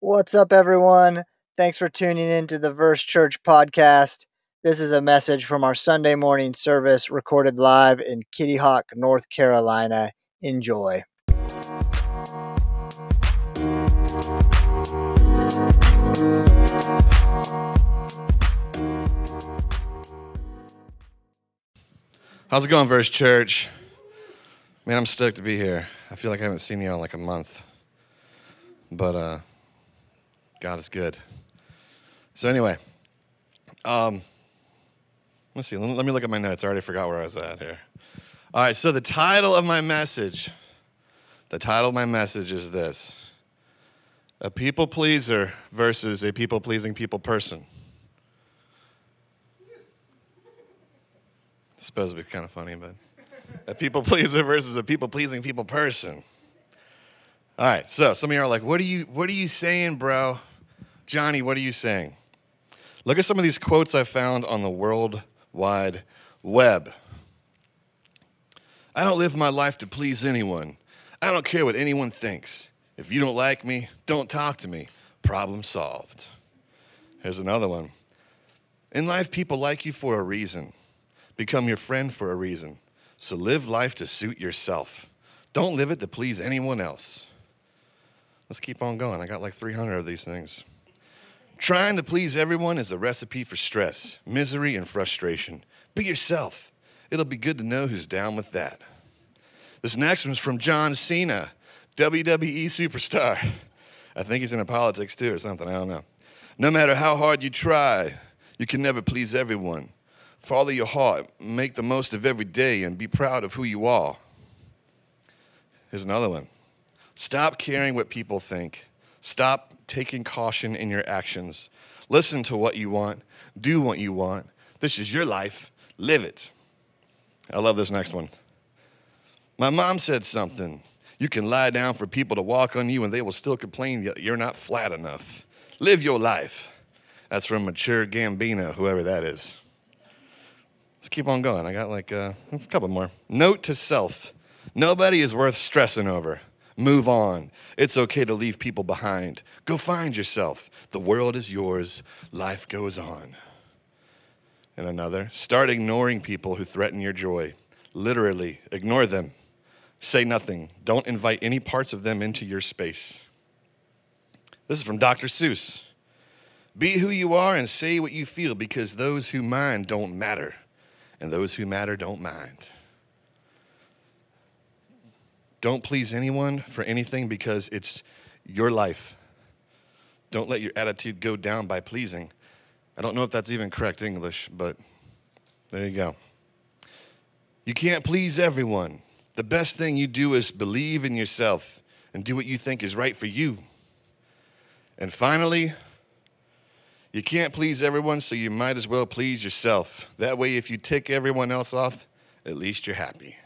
What's up, everyone? Thanks for tuning in to the Verse Church podcast. This is a message from our Sunday morning service recorded live in Kitty Hawk, North Carolina. Enjoy. How's it going, Verse Church? Man, I'm stoked to be here. I feel like I haven't seen you in like a month. But, God is good. So anyway, let's see. Let me look at my notes. I already forgot where I was at here. All right, so the title of my message is this: a people pleaser versus a people-pleasing people person. It's supposed to be kind of funny, but a people pleaser versus a people-pleasing people person. All right, so some of you are like, what are you saying, bro? Johnny, what are you saying? Look at some of these quotes I found on the World Wide Web. I don't live my life to please anyone. I don't care what anyone thinks. If you don't like me, don't talk to me. Problem solved. Here's another one. In life, people like you for a reason. Become your friend for a reason. So live life to suit yourself. Don't live it to please anyone else. Let's keep on going. I got like 300 of these things. Trying to please everyone is a recipe for stress, misery, and frustration. Be yourself. It'll be good to know who's down with that. This next one's from John Cena, WWE superstar. I think he's into politics too or something. I don't know. No matter how hard you try, you can never please everyone. Follow your heart. Make the most of every day and be proud of who you are. Here's another one. Stop caring what people think. Stop taking caution in your actions. Listen to what you want. Do what you want. This is your life. Live it. I love this next one. My mom said something. You can lie down for people to walk on you and they will still complain that you're not flat enough. Live your life. That's from Mature Gambina, whoever that is. Let's keep on going. I got like a couple more. Note to self. Nobody is worth stressing over. Move on. It's okay to leave people behind. Go find yourself. The world is yours. Life goes on. And another, start ignoring people who threaten your joy. Literally, ignore them. Say nothing. Don't invite any parts of them into your space. This is from Dr. Seuss. Be who you are and say what you feel, because those who mind don't matter, and those who matter don't mind. Don't please anyone for anything, because it's your life. Don't let your attitude go down by pleasing. I don't know if that's even correct English, but there you go. You can't please everyone. The best thing you do is believe in yourself and do what you think is right for you. And finally, you can't please everyone, so you might as well please yourself. That way, if you tick everyone else off, at least you're happy.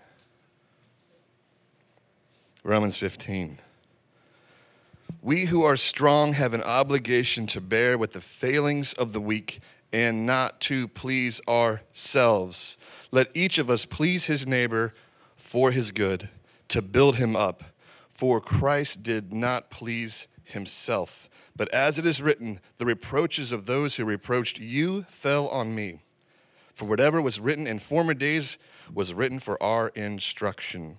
Romans 15. We who are strong have an obligation to bear with the failings of the weak and not to please ourselves. Let each of us please his neighbor for his good, to build him up. For Christ did not please himself. But as it is written, the reproaches of those who reproached you fell on me. For whatever was written in former days was written for our instruction,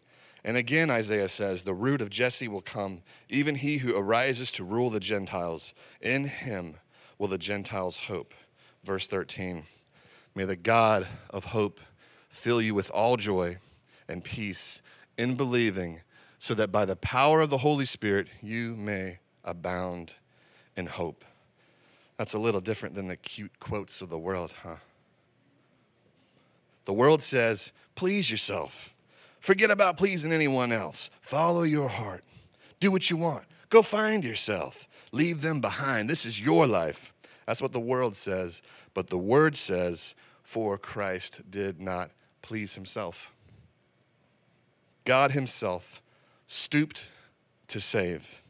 And again, Isaiah says, the root of Jesse will come, even he who arises to rule the Gentiles. In him will the Gentiles hope. Verse 13, may the God of hope fill you with all joy and peace in believing, so that by the power of the Holy Spirit you may abound in hope. That's a little different than the cute quotes of the world, huh? The world says, please yourself. Forget about pleasing anyone else. Follow your heart. Do what you want. Go find yourself. Leave them behind. This is your life. That's what the world says. But the word says, for Christ did not please himself. God himself stooped to save.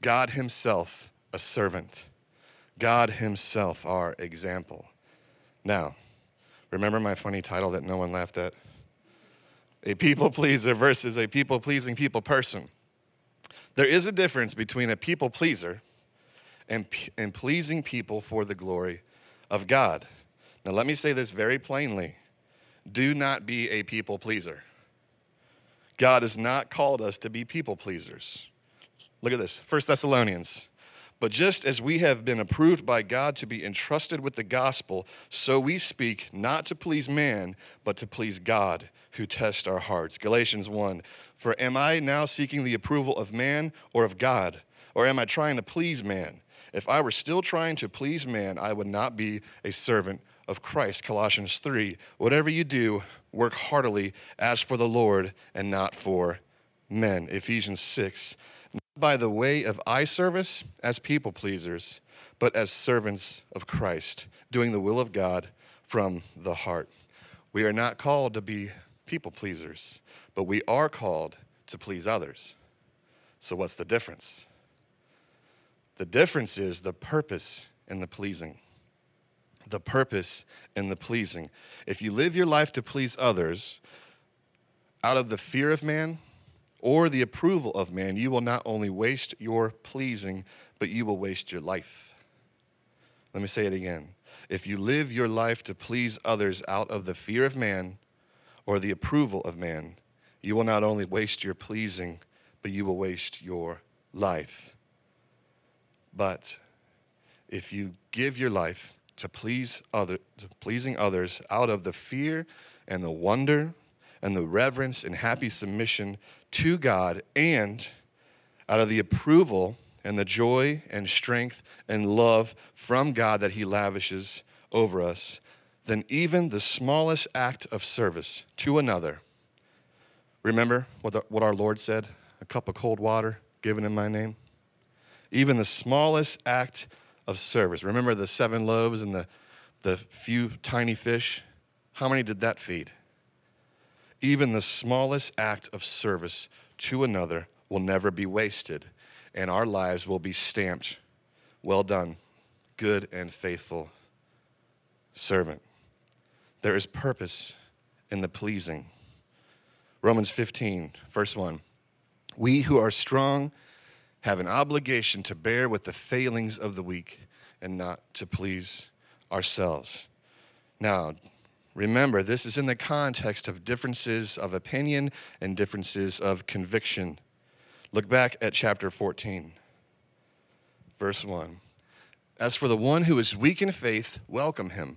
God himself a servant. God himself our example. Now, remember my funny title that no one laughed at? A people pleaser versus a people pleasing people person. There is a difference between a people pleaser and pleasing people for the glory of God. Now let me say this very plainly. Do not be a people pleaser. God has not called us to be people pleasers. Look at this, First Thessalonians. But just as we have been approved by God to be entrusted with the gospel, so we speak not to please man, but to please God who tests our hearts. Galatians 1, for am I now seeking the approval of man or of God? Or am I trying to please man? If I were still trying to please man, I would not be a servant of Christ. Colossians 3, whatever you do, work heartily as for the Lord and not for men. Ephesians 6, by the way of eye service as people pleasers, but as servants of Christ, doing the will of God from the heart. We are not called to be people pleasers, but we are called to please others. So what's the difference? The difference is the purpose and the pleasing. The purpose and the pleasing. If you live your life to please others out of the fear of man, or the approval of man, you will not only waste your pleasing, but you will waste your life. Let me say it again. If you live your life to please others out of the fear of man or the approval of man, you will not only waste your pleasing, but you will waste your life. But if you give your life to pleasing others out of the fear and the wonder and the reverence and happy submission to God, and out of the approval and the joy and strength and love from God that he lavishes over us, then even the smallest act of service to another. Remember what our Lord said? A cup of cold water given in my name. Even the smallest act of service. Remember the 7 loaves and the few tiny fish? How many did that feed? Even the smallest act of service to another will never be wasted, and our lives will be stamped, well done, good and faithful servant. There is purpose in the pleasing. Romans 15, verse 1. We who are strong have an obligation to bear with the failings of the weak and not to please ourselves. Now, remember, this is in the context of differences of opinion and differences of conviction. Look back at chapter 14, verse 1. As for the one who is weak in faith, welcome him,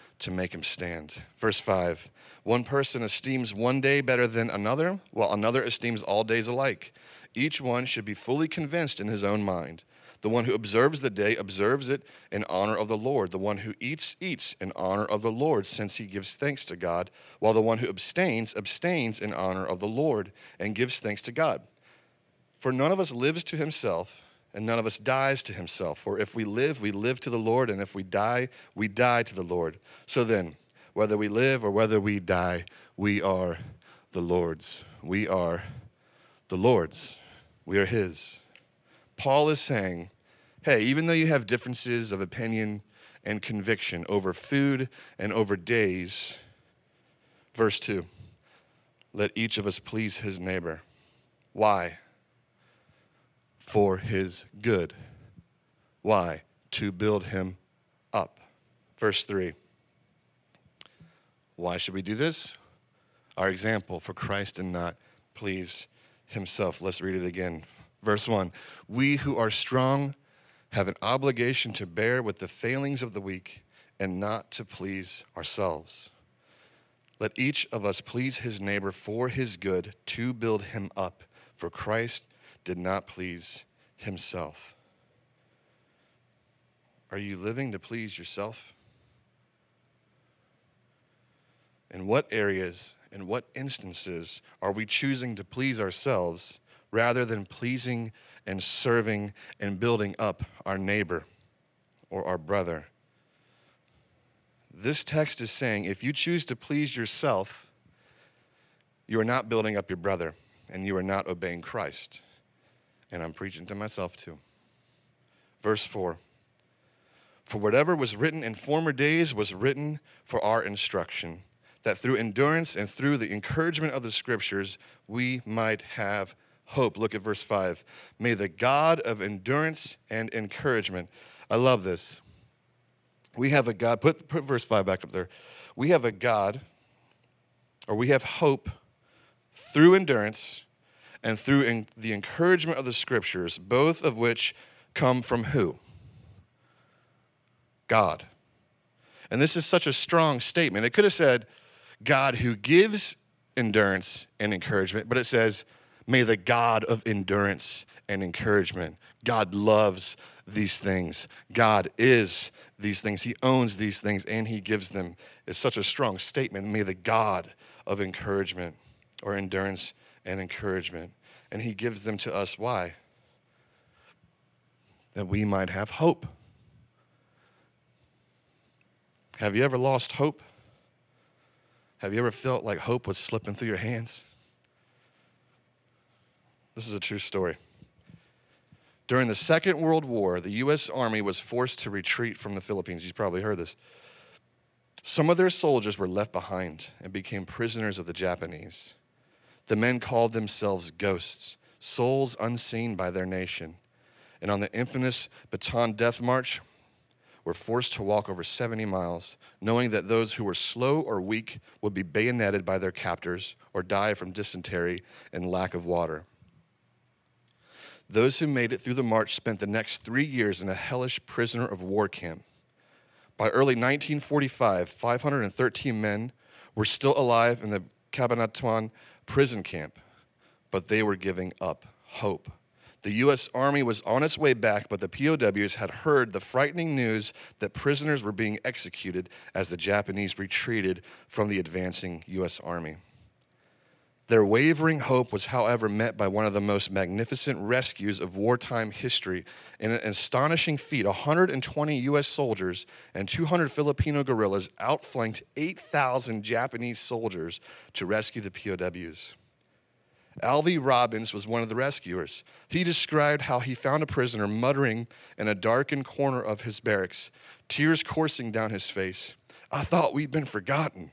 to make him stand. Verse 5, one person esteems one day better than another, while another esteems all days alike. Each one should be fully convinced in his own mind. The one who observes the day observes it in honor of the Lord. The one who eats, eats in honor of the Lord, since he gives thanks to God, while the one who abstains, abstains in honor of the Lord and gives thanks to God. For none of us lives to himself, and none of us dies to himself. For if we live, we live to the Lord, and if we die, we die to the Lord. So then, whether we live or whether we die, we are the Lord's. We are the Lord's. We are his. Paul is saying, hey, even though you have differences of opinion and conviction, over food and over days. Verse 2, let each of us please his neighbor. Why? For his good. Why? To build him up. Verse 3, why should we do this? Our example, for Christ did not please himself. Let's read it again. Verse 1, we who are strong have an obligation to bear with the failings of the weak and not to please ourselves. Let each of us please his neighbor for his good, to build him up, for Christ did not please himself. Are you living to please yourself? In what areas, in what instances are we choosing to please ourselves rather than pleasing and serving and building up our neighbor or our brother? This text is saying if you choose to please yourself, you are not building up your brother and you are not obeying Christ. And I'm preaching to myself too. Verse 4, for whatever was written in former days was written for our instruction, that through endurance and through the encouragement of the scriptures, we might have hope. Look at verse 5. May the God of endurance and encouragement. I love this. We have a God, put verse 5 back up there. We have a God, or we have hope through endurance and through the encouragement of the scriptures, both of which come from who? God. And this is such a strong statement. It could have said, God who gives endurance and encouragement, but it says, may the God of endurance and encouragement. God loves these things. God is these things. He owns these things, and he gives them. It's such a strong statement. May the God of encouragement, or endurance and encouragement. And he gives them to us. Why? That we might have hope. Have you ever lost hope? Have you ever felt like hope was slipping through your hands? This is a true story. During the Second World War, the U.S. Army was forced to retreat from the Philippines. You've probably heard this. Some of their soldiers were left behind and became prisoners of the Japanese. The men called themselves ghosts, souls unseen by their nation, and on the infamous Bataan Death March, were forced to walk over 70 miles, knowing that those who were slow or weak would be bayoneted by their captors or die from dysentery and lack of water. Those who made it through the march spent the next 3 years in a hellish prisoner of war camp. By early 1945, 513 men were still alive in the Cabanatuan prison camp, but they were giving up hope. The U.S. Army was on its way back, but the POWs had heard the frightening news that prisoners were being executed as the Japanese retreated from the advancing U.S. Army. Their wavering hope was, however, met by one of the most magnificent rescues of wartime history. In an astonishing feat, 120 U.S. soldiers and 200 Filipino guerrillas outflanked 8,000 Japanese soldiers to rescue the POWs. Alvy Robbins was one of the rescuers. He described how he found a prisoner muttering in a darkened corner of his barracks, tears coursing down his face. I thought we'd been forgotten,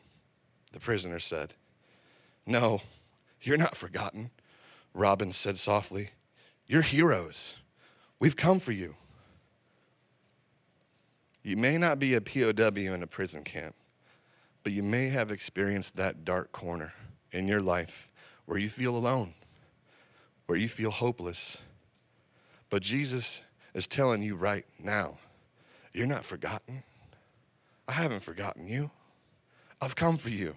the prisoner said. No, you're not forgotten, Robbins said softly. You're heroes. We've come for you. You may not be a POW in a prison camp, but you may have experienced that dark corner in your life, where you feel alone, where you feel hopeless. But Jesus is telling you right now, you're not forgotten. I haven't forgotten you. I've come for you.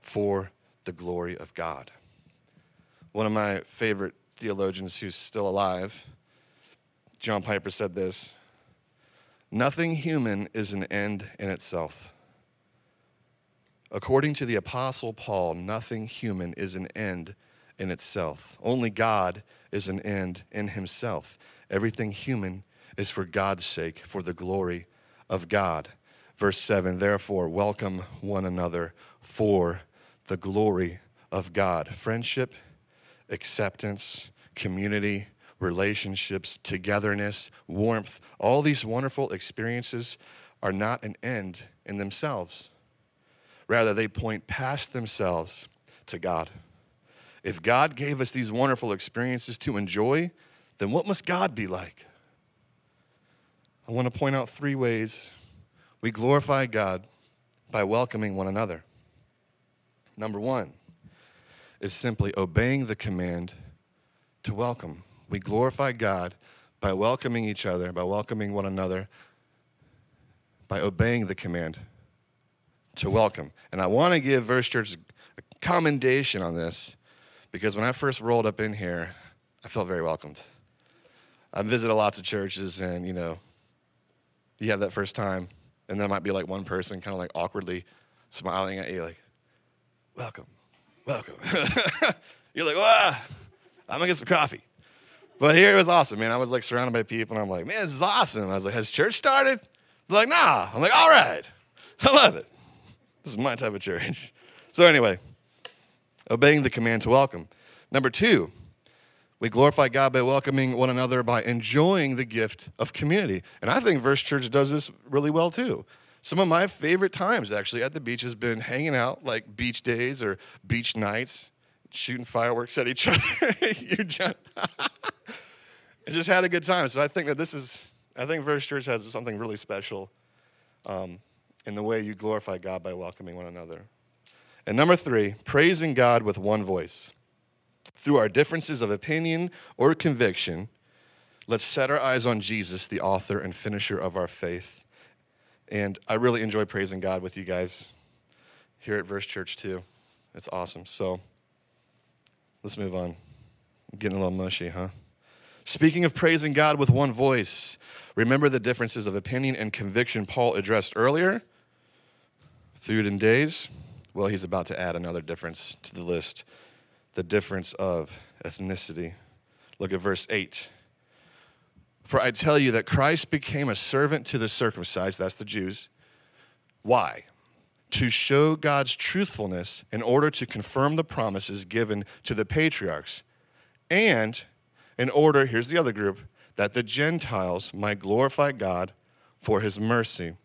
for the glory of God. One of my favorite theologians who's still alive, John Piper, said this. Nothing human is an end in itself. According to the Apostle Paul, nothing human is an end in itself. Only God is an end in himself. Everything human is for God's sake, for the glory of God. Verse 7, therefore, welcome one another for the glory of God. Friendship, acceptance, community, relationships, togetherness, warmth, all these wonderful experiences are not an end in themselves. Rather, they point past themselves to God. If God gave us these wonderful experiences to enjoy, then what must God be like? I want to point out three ways we glorify God by welcoming one another. Number one is simply obeying the command to welcome. We glorify God by welcoming each other, by welcoming one another, by obeying the command to welcome. And I want to give Verse Church a commendation on this, because when I first rolled up in here, I felt very welcomed. I've visited lots of churches, and, you know, you have that first time, and there might be like one person kind of like awkwardly smiling at you like, welcome, welcome. You're like, wow, I'm going to get some coffee. But here it was awesome, man. I was like surrounded by people, and I'm like, man, this is awesome. I was like, has church started? They're like, nah. I'm like, all right. I love it. This is my type of church. So anyway, obeying the command to welcome. Number two, we glorify God by welcoming one another by enjoying the gift of community. And I think Verse Church does this really well too. Some of my favorite times actually at the beach has been hanging out like beach days or beach nights, shooting fireworks at each other. I just had a good time. So I think that I think Verse Church has something really special in the way you glorify God by welcoming one another. And number three, praising God with one voice. Through our differences of opinion or conviction, let's set our eyes on Jesus, the author and finisher of our faith. And I really enjoy praising God with you guys here at Verse Church too. It's awesome. So let's move on. I'm getting a little mushy, huh? Speaking of praising God with one voice, remember the differences of opinion and conviction Paul addressed earlier. Food and days. Well, he's about to add another difference to the list, the difference of ethnicity. Look at verse 8. For I tell you that Christ became a servant to the circumcised, that's the Jews. Why? To show God's truthfulness in order to confirm the promises given to the patriarchs, and in order, here's the other group, that the Gentiles might glorify God for his mercy.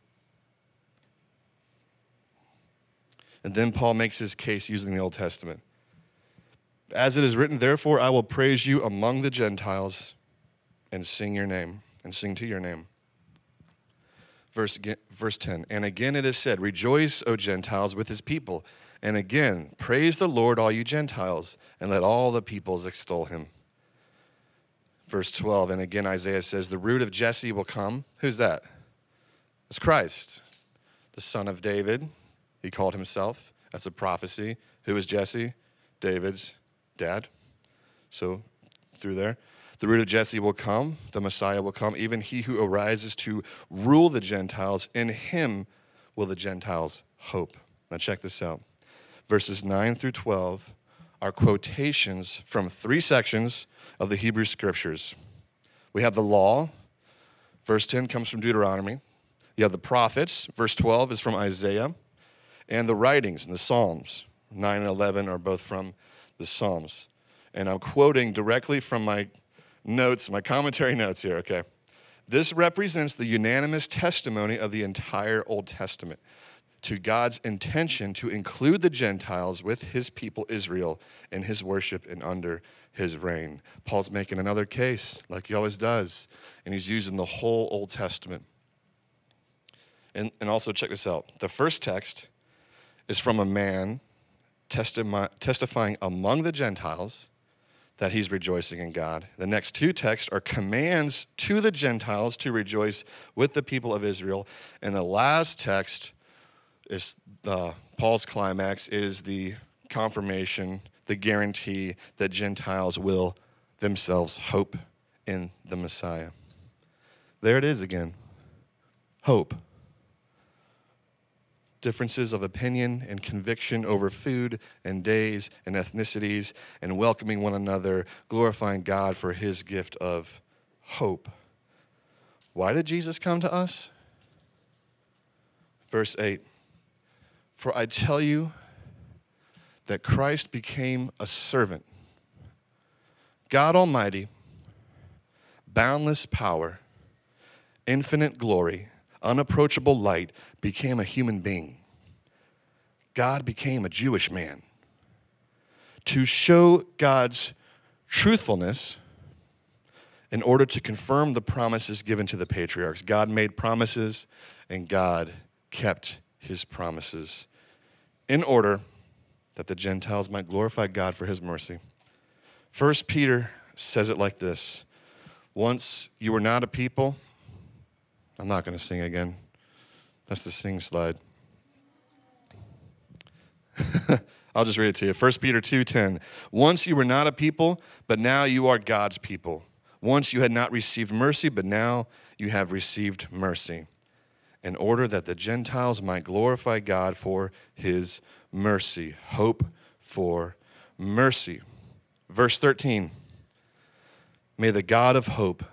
And then Paul makes his case using the Old Testament. As it is written, therefore, I will praise you among the Gentiles and sing your name, and sing to your name. Verse 10, and again it is said, rejoice, O Gentiles, with his people. And again, praise the Lord, all you Gentiles, and let all the peoples extol him. Verse 12, and again Isaiah says, the root of Jesse will come. Who's that? It's Christ, the son of David, he called himself. That's a prophecy. Who is Jesse? David's dad. So through there. The root of Jesse will come. The Messiah will come. Even he who arises to rule the Gentiles, in him will the Gentiles hope. Now check this out. Verses 9 through 12 are quotations from three sections of the Hebrew Scriptures. We have the law. Verse 10 comes from Deuteronomy. You have the prophets. Verse 12 is from Isaiah. And the writings and the Psalms. 9 and 11 are both from the Psalms. And I'm quoting directly from my notes, my commentary notes here, okay? This represents the unanimous testimony of the entire Old Testament to God's intention to include the Gentiles with his people Israel in his worship and under his reign. Paul's making another case, like he always does, and he's using the whole Old Testament. And also check this out. The first text is from a man testifying among the Gentiles that he's rejoicing in God. The next two texts are commands to the Gentiles to rejoice with the people of Israel. And the last text is Paul's climax, is the confirmation, the guarantee that Gentiles will themselves hope in the Messiah. There it is again. hope. Differences of opinion and conviction over food and days and ethnicities, and welcoming one another, glorifying God for his gift of hope. Why did Jesus come to us? Verse 8, for I tell you that Christ became a servant. God Almighty, boundless power, infinite glory, unapproachable light, became a human being. God became a Jewish man to show God's truthfulness in order to confirm the promises given to the patriarchs. God made promises, and God kept his promises in order that the Gentiles might glorify God for his mercy. First Peter says it like this, once you were not a people. I'm not going to sing again. That's the sing slide. I'll just read it to you. 1 Peter 2:10. Once you were not a people, but now you are God's people. Once you had not received mercy, but now you have received mercy, in order that the Gentiles might glorify God for his mercy. Hope for mercy. Verse 13. May the God of hope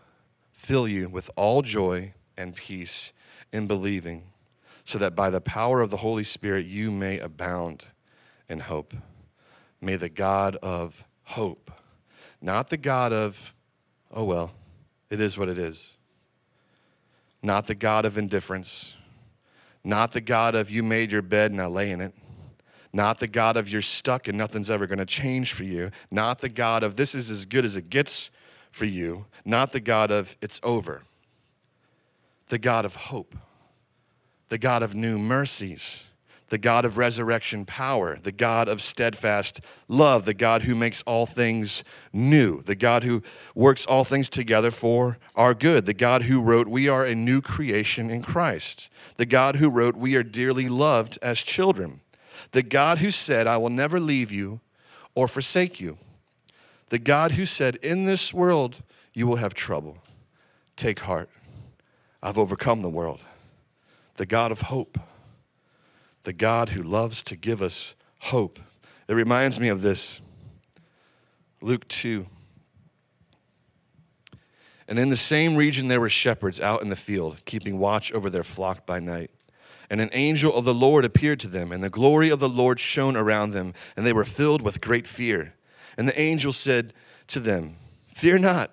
fill you with all joy and peace in believing, so that by the power of the Holy Spirit you may abound in hope. May the God of hope, not the God of, oh well, it is what it is, not the God of indifference, not the God of you made your bed and I lay in it, not the God of you're stuck and nothing's ever going to change for you, not the God of this is as good as it gets for you, not the God of it's over. The God of hope, the God of new mercies, the God of resurrection power, the God of steadfast love, the God who makes all things new, the God who works all things together for our good, the God who wrote, we are a new creation in Christ, the God who wrote, we are dearly loved as children, the God who said, I will never leave you or forsake you, the God who said, in this world you will have trouble. Take heart. I've overcome the world. The God of hope. The God who loves to give us hope. It reminds me of this. Luke 2. And in the same region there were shepherds out in the field, keeping watch over their flock by night. And an angel of the Lord appeared to them, and the glory of the Lord shone around them, and they were filled with great fear. And the angel said to them, fear not.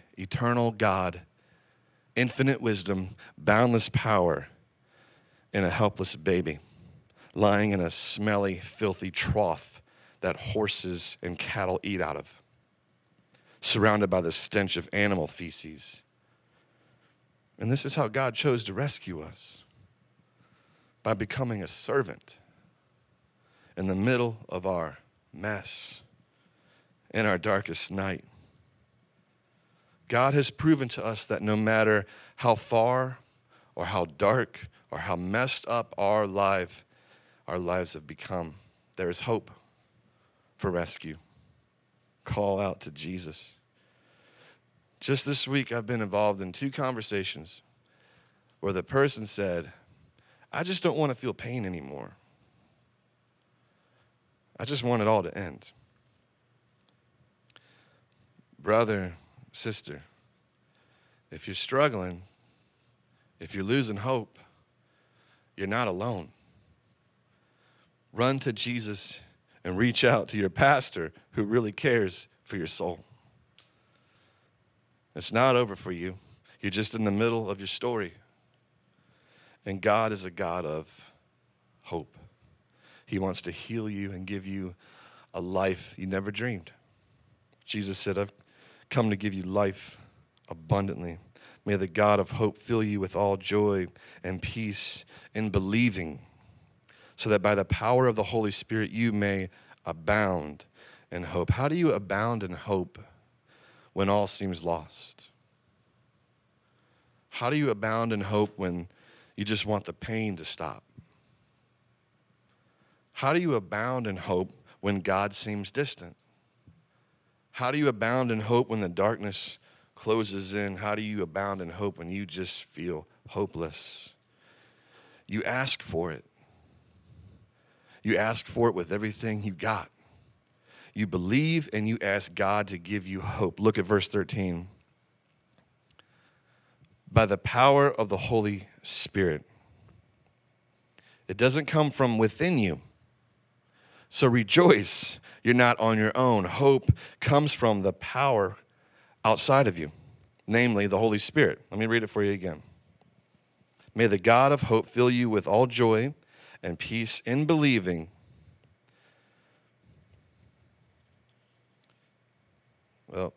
eternal God, infinite wisdom, boundless power, in a helpless baby, lying in a smelly, filthy trough that horses and cattle eat out of, surrounded by the stench of animal feces. And this is how God chose to rescue us, by becoming a servant in the middle of our mess, in our darkest night. God has proven to us that no matter how far or how dark or how messed up our lives have become, there is hope for rescue. Call out to Jesus. Just this week, I've been involved in two conversations where the person said, I just don't want to feel pain anymore. I just want it all to end. Brother, sister, if you're struggling, if you're losing hope, you're not alone. Run to Jesus and reach out to your pastor who really cares for your soul. It's not over for you. You're just in the middle of your story. And God is a God of hope. He wants to heal you and give you a life you never dreamed. Jesus said, I've come to give you life abundantly. May the God of hope fill you with all joy and peace in believing, so that by the power of the Holy Spirit you may abound in hope. How do you abound in hope when all seems lost? How do you abound in hope when you just want the pain to stop? How do you abound in hope when God seems distant? How do you abound in hope when the darkness closes in? How do you abound in hope when you just feel hopeless? You ask for it. You ask for it with everything you got. You believe and you ask God to give you hope. Look at verse 13. By the power of the Holy Spirit. It doesn't come from within you. So rejoice. You're not on your own. Hope comes from the power outside of you, namely the Holy Spirit. Let me read it for you again. May the God of hope fill you with all joy and peace in believing. Well,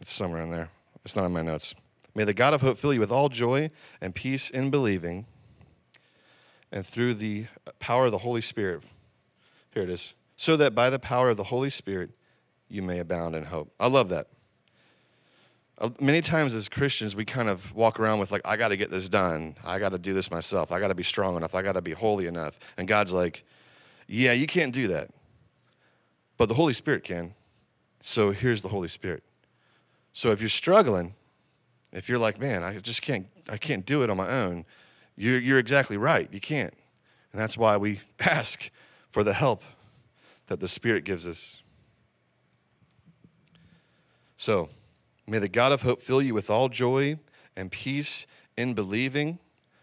it's somewhere in there. It's not in my notes. May the God of hope fill you with all joy and peace in believing, and through the power of the Holy Spirit, here it is, so that by the power of the Holy Spirit, you may abound in hope. I love that. Many times as Christians, we kind of walk around with like, I got to get this done. I got to do this myself. I got to be strong enough. I got to be holy enough. And God's like, yeah, you can't do that. But the Holy Spirit can. So here's the Holy Spirit. So if you're struggling, if you're like, man, I just can't do it on my own, you're exactly right. You can't. And that's why we ask for the help that the Spirit gives us. So may the God of hope fill you with all joy and peace in believing.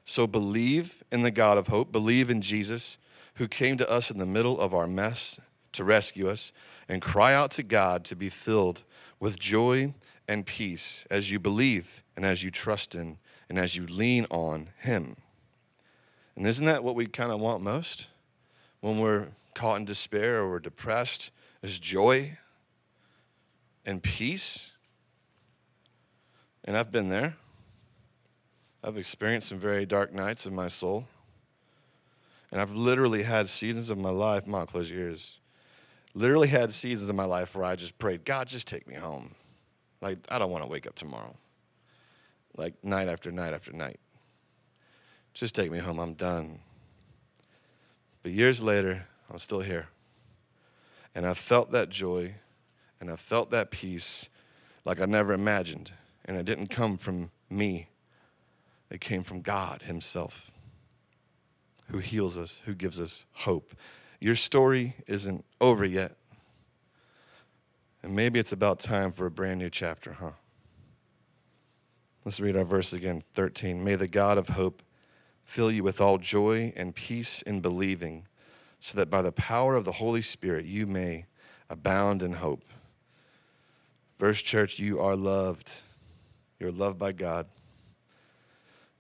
So believe in the God of hope. Believe in Jesus, who came to us in the middle of our mess to rescue us, and cry out to God to be filled with joy and peace as you believe and as you trust in and as you lean on him. And isn't that what we kind of want most? When we're caught in despair or we're depressed, is joy and peace. And I've been there. I've experienced some very dark nights in my soul. And I've literally had seasons of my life, Mom, close your ears, literally had seasons of my life where I just prayed, God, just take me home. Like, I don't want to wake up tomorrow. Like, night after night after night. Just take me home. I'm done. But years later, I'm still here. And I felt that joy, and I felt that peace like I never imagined. And it didn't come from me. It came from God himself, who heals us, who gives us hope. Your story isn't over yet. And maybe it's about time for a brand new chapter, huh? Let's read our verse again, 13. May the God of hope fill you with all joy and peace in believing, so that by the power of the Holy Spirit you may abound in hope. Verse Church, you are loved. You're loved by God.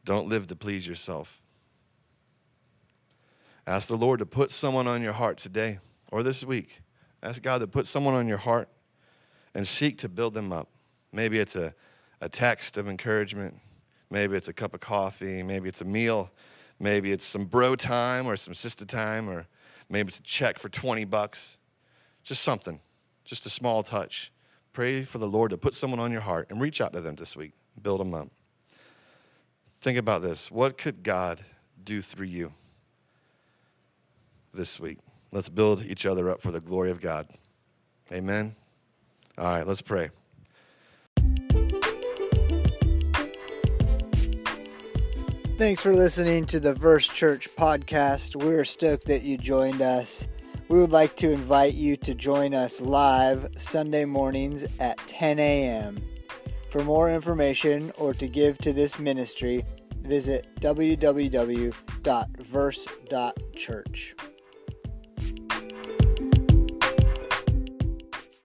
Don't live to please yourself. Ask the Lord to put someone on your heart today or this week. Ask God to put someone on your heart and seek to build them up. Maybe it's a text of encouragement. Maybe it's a cup of coffee. Maybe it's a meal. Maybe it's some bro time or some sister time, or maybe it's a check for $20. Just something, just a small touch. Pray for the Lord to put someone on your heart and reach out to them this week. Build them up. Think about this. What could God do through you this week? Let's build each other up for the glory of God. Amen. All right, let's pray. Thanks for listening to the Verse Church podcast. We're stoked that you joined us. We would like to invite you to join us live Sunday mornings at 10 a.m. For more information or to give to this ministry, visit www.verse.church.